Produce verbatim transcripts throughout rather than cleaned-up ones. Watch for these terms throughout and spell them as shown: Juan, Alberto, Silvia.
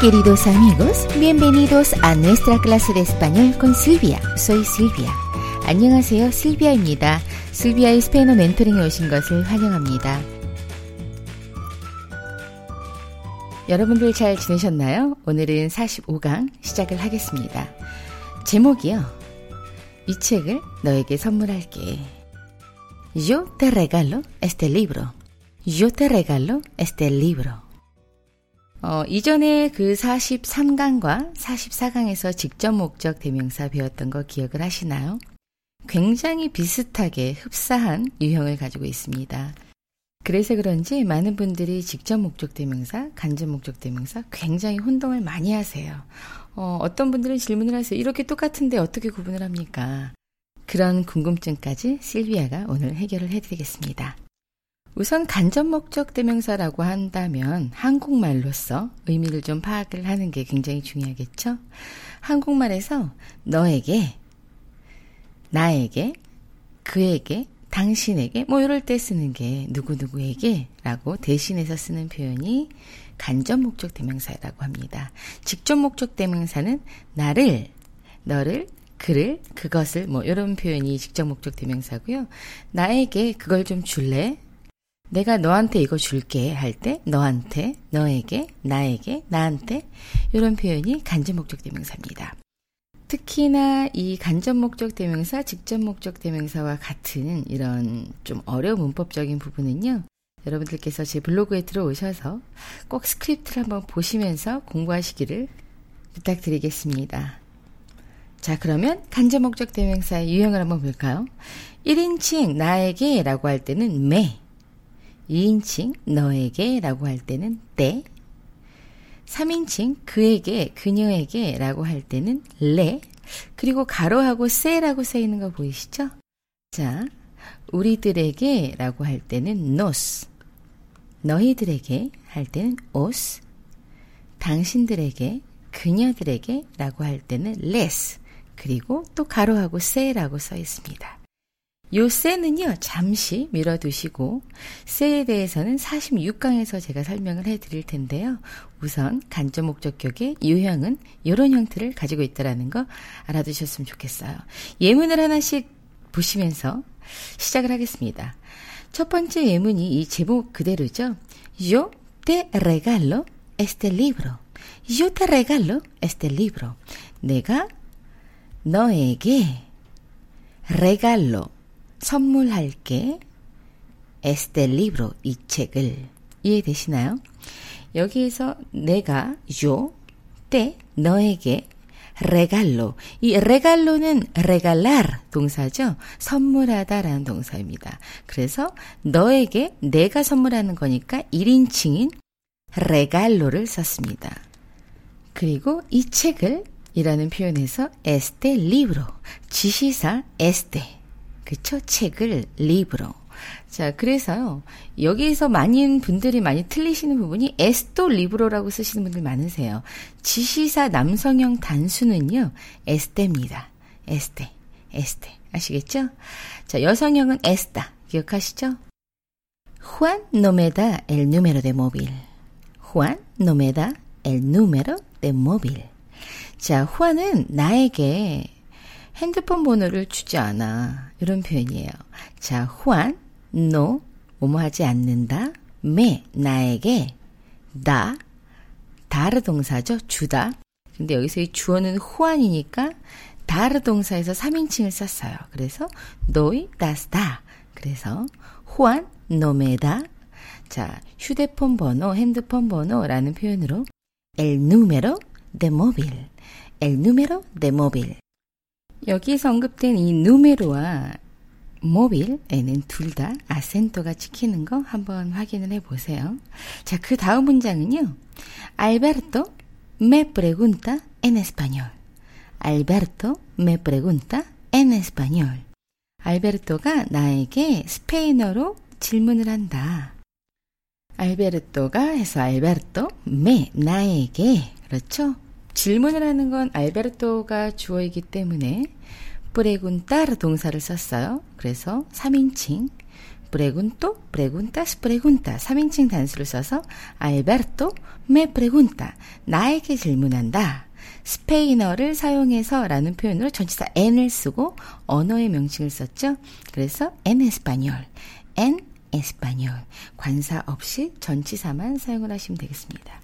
queridos amigos, bienvenidos a nuestra clase de español con Silvia. Soy Silvia. 안녕하세요, 실비아입니다. 실비아의 스페인어 멘토링에 오신 것을 환영합니다. 여러분들 잘 지내셨나요? 오늘은 사십오 강 시작을 하겠습니다. 제목이요. 이 책을 너에게 선물할게. Yo te regalo este libro. Yo te regalo este libro. 어, 이전에 그 사십삼 강과 사십사 강에서 직접 목적 대명사 배웠던 거 기억을 하시나요? 굉장히 비슷하게 흡사한 유형을 가지고 있습니다. 그래서 그런지 많은 분들이 직접 목적 대명사, 간접 목적 대명사 굉장히 혼동을 많이 하세요. 어, 어떤 분들은 질문을 하세요. 이렇게 똑같은데 어떻게 구분을 합니까? 그런 궁금증까지 실비아가 오늘 해결을 해드리겠습니다. 우선 간접 목적 대명사라고 한다면 한국말로서 의미를 좀 파악을 하는 게 굉장히 중요하겠죠? 한국말에서 너에게, 나에게, 그에게, 당신에게 뭐 이럴 때 쓰는 게 누구누구에게 라고 대신해서 쓰는 표현이 간접 목적 대명사라고 합니다. 직접 목적 대명사는 나를, 너를, 그를, 그것을 뭐 이런 표현이 직접 목적 대명사고요. 나에게 그걸 좀 줄래? 내가 너한테 이거 줄게 할 때 너한테, 너에게, 나에게, 나한테 이런 표현이 간접 목적 대명사입니다. 특히나 이 간접 목적 대명사, 직접 목적 대명사와 같은 이런 좀 어려운 문법적인 부분은요. 여러분들께서 제 블로그에 들어오셔서 꼭 스크립트를 한번 보시면서 공부하시기를 부탁드리겠습니다. 자, 그러면 간접 목적 대명사의 유형을 한번 볼까요? 일 인칭 나에게 라고 할 때는 매, 이 인칭 너에게 라고 할 때는 때, 삼 인칭 그에게, 그녀에게 라고 할 때는 레, 그리고 가로하고 세라고 쓰이는 거 보이시죠? 자, 우리들에게 라고 할 때는 nos, 너희들에게 할 때는 os, 당신들에게, 그녀들에게 라고 할 때는 les, 그리고 또 가로하고 세라고 써 있습니다. 요 세는요, 잠시 미뤄두시고 세에 대해서는 사십육 강에서 제가 설명을 해드릴 텐데요. 우선 간접 목적격의 유형은 이런 형태를 가지고 있다는 거 알아두셨으면 좋겠어요. 예문을 하나씩 보시면서 시작을 하겠습니다. 첫 번째 예문이 이 제목 그대로죠. Yo te regalo este libro. Yo te regalo este libro. 내가 너에게 regalo 선물할게. Este libro, 이 책을. 이해되시나요? 여기에서 내가, yo, te, 너에게, regalo. 이 regalo는 regalar 동사죠. 선물하다 라는 동사입니다. 그래서 너에게 내가 선물하는 거니까 일 인칭인 regalo를 썼습니다. 그리고 이 책을 이라는 표현에서 este libro, 지시사 este. 그쵸? 책을 libro. 자, 그래서요. 여기에서 많은 분들이 많이 틀리시는 부분이 esto libro라고 쓰시는 분들 많으세요. 지시사 남성형 단수는요. este입니다. este, este. 아시겠죠? 자, 여성형은 esta. 기억하시죠? Juan no me da el número de móvil. Juan no me da el número de móvil. 자, Juan은 나에게 핸드폰 번호를 주지 않아. 이런 표현이에요. 자, Juan, no, 뭐뭐 하지 않는다. me, 나에게, da, dar 동사죠. 주다. 근데 여기서 이 주어는 Juan이니까 dar 동사에서 삼 인칭을 썼어요. 그래서 doy, das, da. 그래서 Juan, no me da. 자, 휴대폰 번호, 핸드폰 번호라는 표현으로 el número de móvil. el número de móvil. 여기에서 언급된 이 누메로와 모빌에는 둘 다 아센토가 찍히는 거 한번 확인을 해보세요. 자, 그 다음 문장은요. Alberto me pregunta en español. Alberto me pregunta en español. 알베르토가 나에게 스페인어로 질문을 한다. 알베르토가 해서 알베르토, me, 나에게, 그렇죠? 질문을 하는 건 알베르토가 주어이기 때문에 preguntar 동사를 썼어요. 그래서 삼 인칭 pregunto, preguntas, pregunta 삼인칭 단수를 써서 Alberto me pregunta, 나에게 질문한다. 스페인어를 사용해서 라는 표현으로 전치사 n을 쓰고 언어의 명칭을 썼죠. 그래서 en español, en español. 관사 없이 전치사만 사용을 하시면 되겠습니다.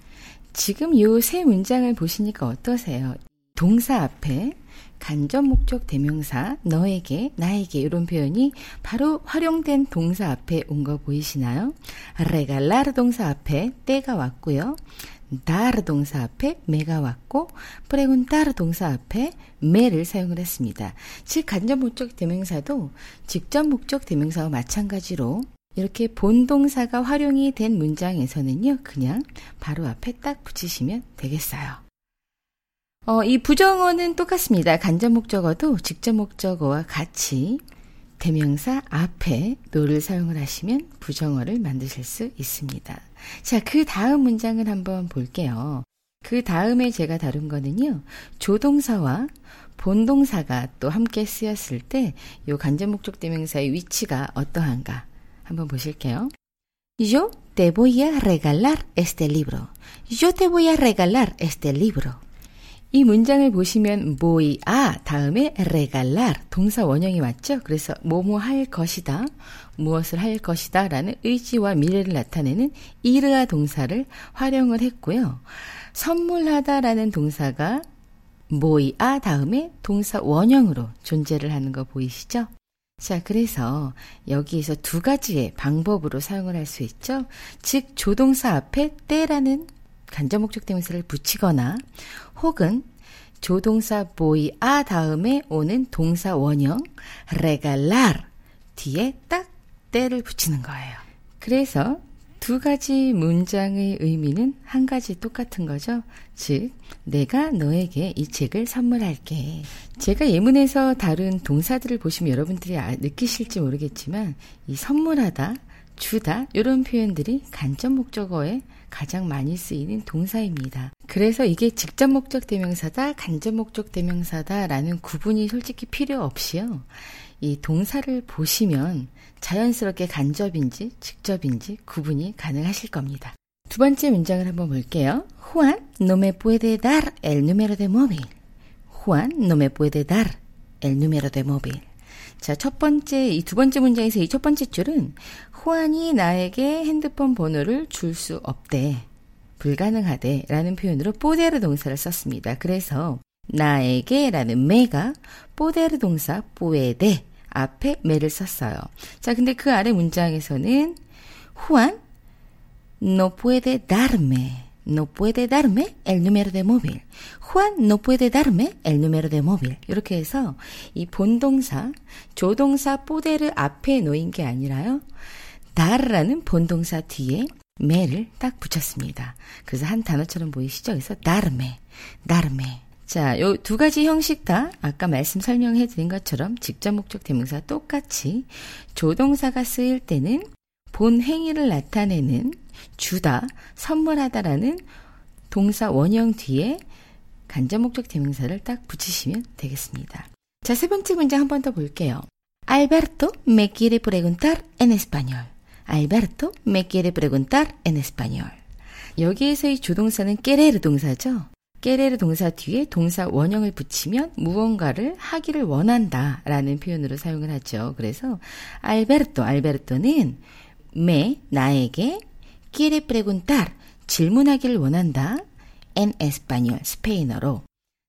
지금 요 세 문장을 보시니까 어떠세요? 동사 앞에 간접 목적 대명사 너에게, 나에게 이런 표현이 바로 활용된 동사 앞에 온 거 보이시나요? regalar 동사 앞에 때가 왔고요. dar 동사 앞에 me가 왔고 preguntar 동사 앞에 me를 사용을 했습니다. 즉 간접 목적 대명사도 직접 목적 대명사와 마찬가지로 이렇게 본동사가 활용이 된 문장에서는요. 그냥 바로 앞에 딱 붙이시면 되겠어요. 어, 이 부정어는 똑같습니다. 간접 목적어도 직접 목적어와 같이 대명사 앞에 no를 사용을 하시면 부정어를 만드실 수 있습니다. 자, 그 다음 문장을 한번 볼게요. 그 다음에 제가 다룬 거는요. 조동사와 본동사가 또 함께 쓰였을 때 이 간접 목적 대명사의 위치가 어떠한가 한번 보실게요. Yo te voy a regalar este libro. Yo te voy a regalar este libro. 이 문장을 보시면 voy a 다음에 regalar 동사 원형이 맞죠? 그래서 뭐뭐 할 것이다, 무엇을 할 것이다 라는 의지와 미래를 나타내는 이르아 동사를 활용을 했고요. 선물하다 라는 동사가 voy a 다음에 동사 원형으로 존재를 하는 거 보이시죠? 자, 그래서 여기에서 두 가지의 방법으로 사용을 할 수 있죠. 즉 조동사 앞에 때라는 간접 목적 대명사를 붙이거나 혹은 조동사 voy a 다음에 오는 동사 원형 regalar 뒤에 딱 때를 붙이는 거예요. 그래서 두 가지 문장의 의미는 한 가지 똑같은 거죠. 즉 내가 너에게 이 책을 선물할게. 제가 예문에서 다룬 동사들을 보시면 여러분들이 느끼실지 모르겠지만 이 선물하다, 주다 이런 표현들이 간접 목적어에 가장 많이 쓰이는 동사입니다. 그래서 이게 직접 목적 대명사다, 간접 목적 대명사다 라는 구분이 솔직히 필요 없이요. 이 동사를 보시면 자연스럽게 간접인지 직접인지 구분이 가능하실 겁니다. 두 번째 문장을 한번 볼게요. Juan no me puede dar el número de móvil. Juan no me puede dar el número de móvil. 자, 첫 번째, 이 두 번째 문장에서 이 첫 번째 줄은 호환이 나에게 핸드폰 번호를 줄 수 없대, 불가능하대 라는 표현으로 poder 동사를 썼습니다. 그래서 나에게 라는 me가 poder 동사 puede 앞에 me를 썼어요. 자, 근데 그 아래 문장에서는 Juan no puede darme, no puede darme el número de móvil. Juan no puede darme el número de móvil. 이렇게 해서 이 본동사, 조동사 poder를 앞에 놓인 게 아니라요. dar라는 본동사 뒤에 me를 딱 붙였습니다. 그래서 한 단어처럼 보이시죠? 그래서 darme, darme. 자, 요 두 가지 형식 다 아까 말씀 설명해 드린 것처럼 직접 목적 대명사 똑같이 조동사가 쓰일 때는 본 행위를 나타내는 주다, 선물하다라는 동사 원형 뒤에 간접 목적 대명사를 딱 붙이시면 되겠습니다. 자, 세 번째 문장 한 번 더 볼게요. Alberto me quiere preguntar en español. Alberto me quiere preguntar en español. 여기에서의 조동사는 querer 동사죠. querer 동사 뒤에 동사 원형을 붙이면 무언가를 하기를 원한다 라는 표현으로 사용을 하죠. 그래서 Alberto, Alberto는 me, 나에게 quiere preguntar, 질문하기를 원한다. en español, 스페인어로.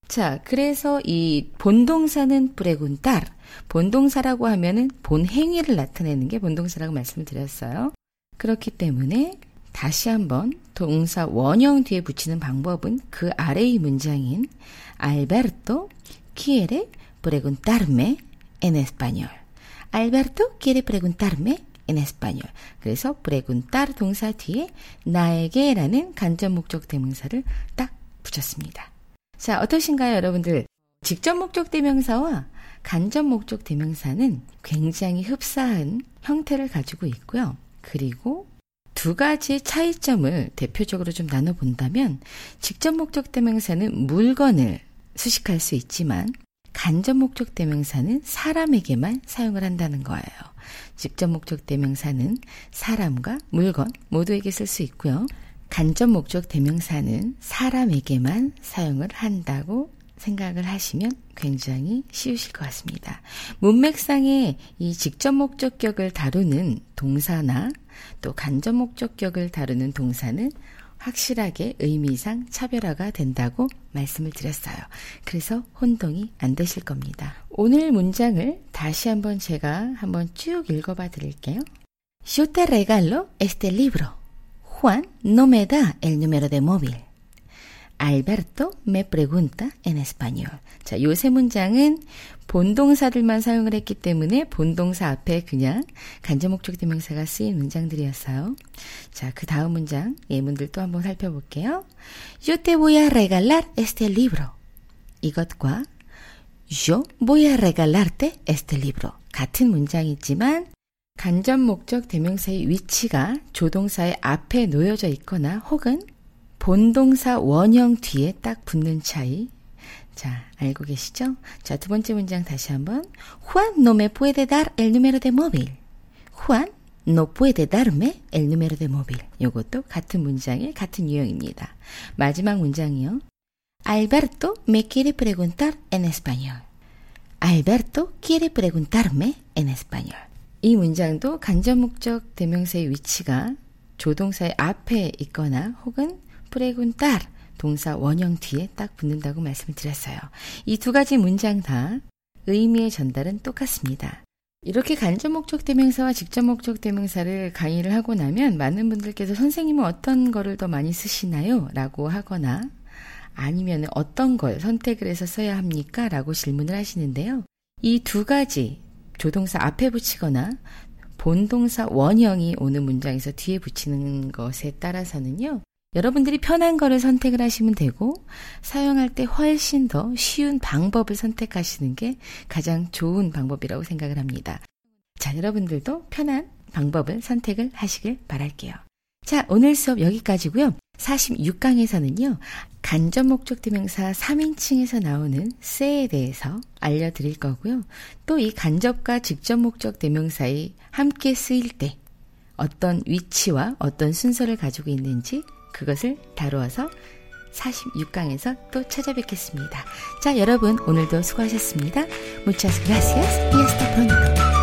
자, 그래서 이 본동사는 preguntar, 본동사라고 하면은 본 행위를 나타내는 게 본동사라고 말씀을 드렸어요. 그렇기 때문에 다시 한번 동사 원형 뒤에 붙이는 방법은 그 아래의 문장인 Alberto quiere preguntarme en español. Alberto quiere preguntarme en español. 그래서 preguntar 동사 뒤에 나에게 라는 간접 목적 대명사를 딱 붙였습니다. 자, 어떠신가요, 여러분들? 직접 목적 대명사와 간접 목적 대명사는 굉장히 흡사한 형태를 가지고 있고요. 그리고 두 가지의 차이점을 대표적으로 좀 나눠본다면 직접 목적 대명사는 물건을 수식할 수 있지만 간접 목적 대명사는 사람에게만 사용을 한다는 거예요. 직접 목적 대명사는 사람과 물건 모두에게 쓸 수 있고요. 간접 목적 대명사는 사람에게만 사용을 한다고 생각을 하시면 굉장히 쉬우실 것 같습니다. 문맥상에 이 직접 목적격을 다루는 동사나 또 간접 목적격을 다루는 동사는 확실하게 의미상 차별화가 된다고 말씀을 드렸어요. 그래서 혼동이 안 되실 겁니다. 오늘 문장을 다시 한번 제가 한번 쭉 읽어봐 드릴게요. Yo te regalo este libro. Juan no me da el número de móvil. Alberto me pregunta en español. 자, 요 세 문장은 본동사들만 사용을 했기 때문에 본동사 앞에 그냥 간접목적 대명사가 쓰인 문장들이었어요. 자, 그 다음 문장 예문들 또 한번 살펴볼게요. Yo te voy a regalar este libro. 이것과 Yo voy a regalarte este libro. 같은 문장이지만 간접목적 대명사의 위치가 조동사의 앞에 놓여져 있거나 혹은 본동사 원형 뒤에 딱 붙는 차이. 자, 알고 계시죠? 자, 두 번째 문장 다시 한번. Juan no me puede dar el número de móvil. Juan no puede darme el número de móvil. 요것도 같은 문장의 같은 유형입니다. 마지막 문장이요. Alberto me quiere preguntar en español. Alberto quiere preguntarme en español. 이 문장도 간접목적 대명사의 위치가 조동사의 앞에 있거나 혹은 preguntar 동사 원형 뒤에 딱 붙는다고 말씀을 드렸어요. 이 두 가지 문장 다 의미의 전달은 똑같습니다. 이렇게 간접 목적 대명사와 직접 목적 대명사를 강의를 하고 나면 많은 분들께서 선생님은 어떤 거를 더 많이 쓰시나요? 라고 하거나 아니면 어떤 걸 선택을 해서 써야 합니까? 라고 질문을 하시는데요. 이 두 가지 조동사 앞에 붙이거나 본동사 원형이 오는 문장에서 뒤에 붙이는 것에 따라서는요. 여러분들이 편한 거를 선택을 하시면 되고 사용할 때 훨씬 더 쉬운 방법을 선택하시는 게 가장 좋은 방법이라고 생각을 합니다. 자, 여러분들도 편한 방법을 선택을 하시길 바랄게요. 자, 오늘 수업 여기까지고요. 사십육 강에서는요. 간접 목적 대명사 삼인칭에서 나오는 세에 대해서 알려드릴 거고요. 또 이 간접과 직접 목적 대명사의 함께 쓰일 때 어떤 위치와 어떤 순서를 가지고 있는지 그것을 다루어서 사십육 강에서 또 찾아뵙겠습니다. 자, 여러분 오늘도 수고하셨습니다. Muchas gracias y hasta pronto.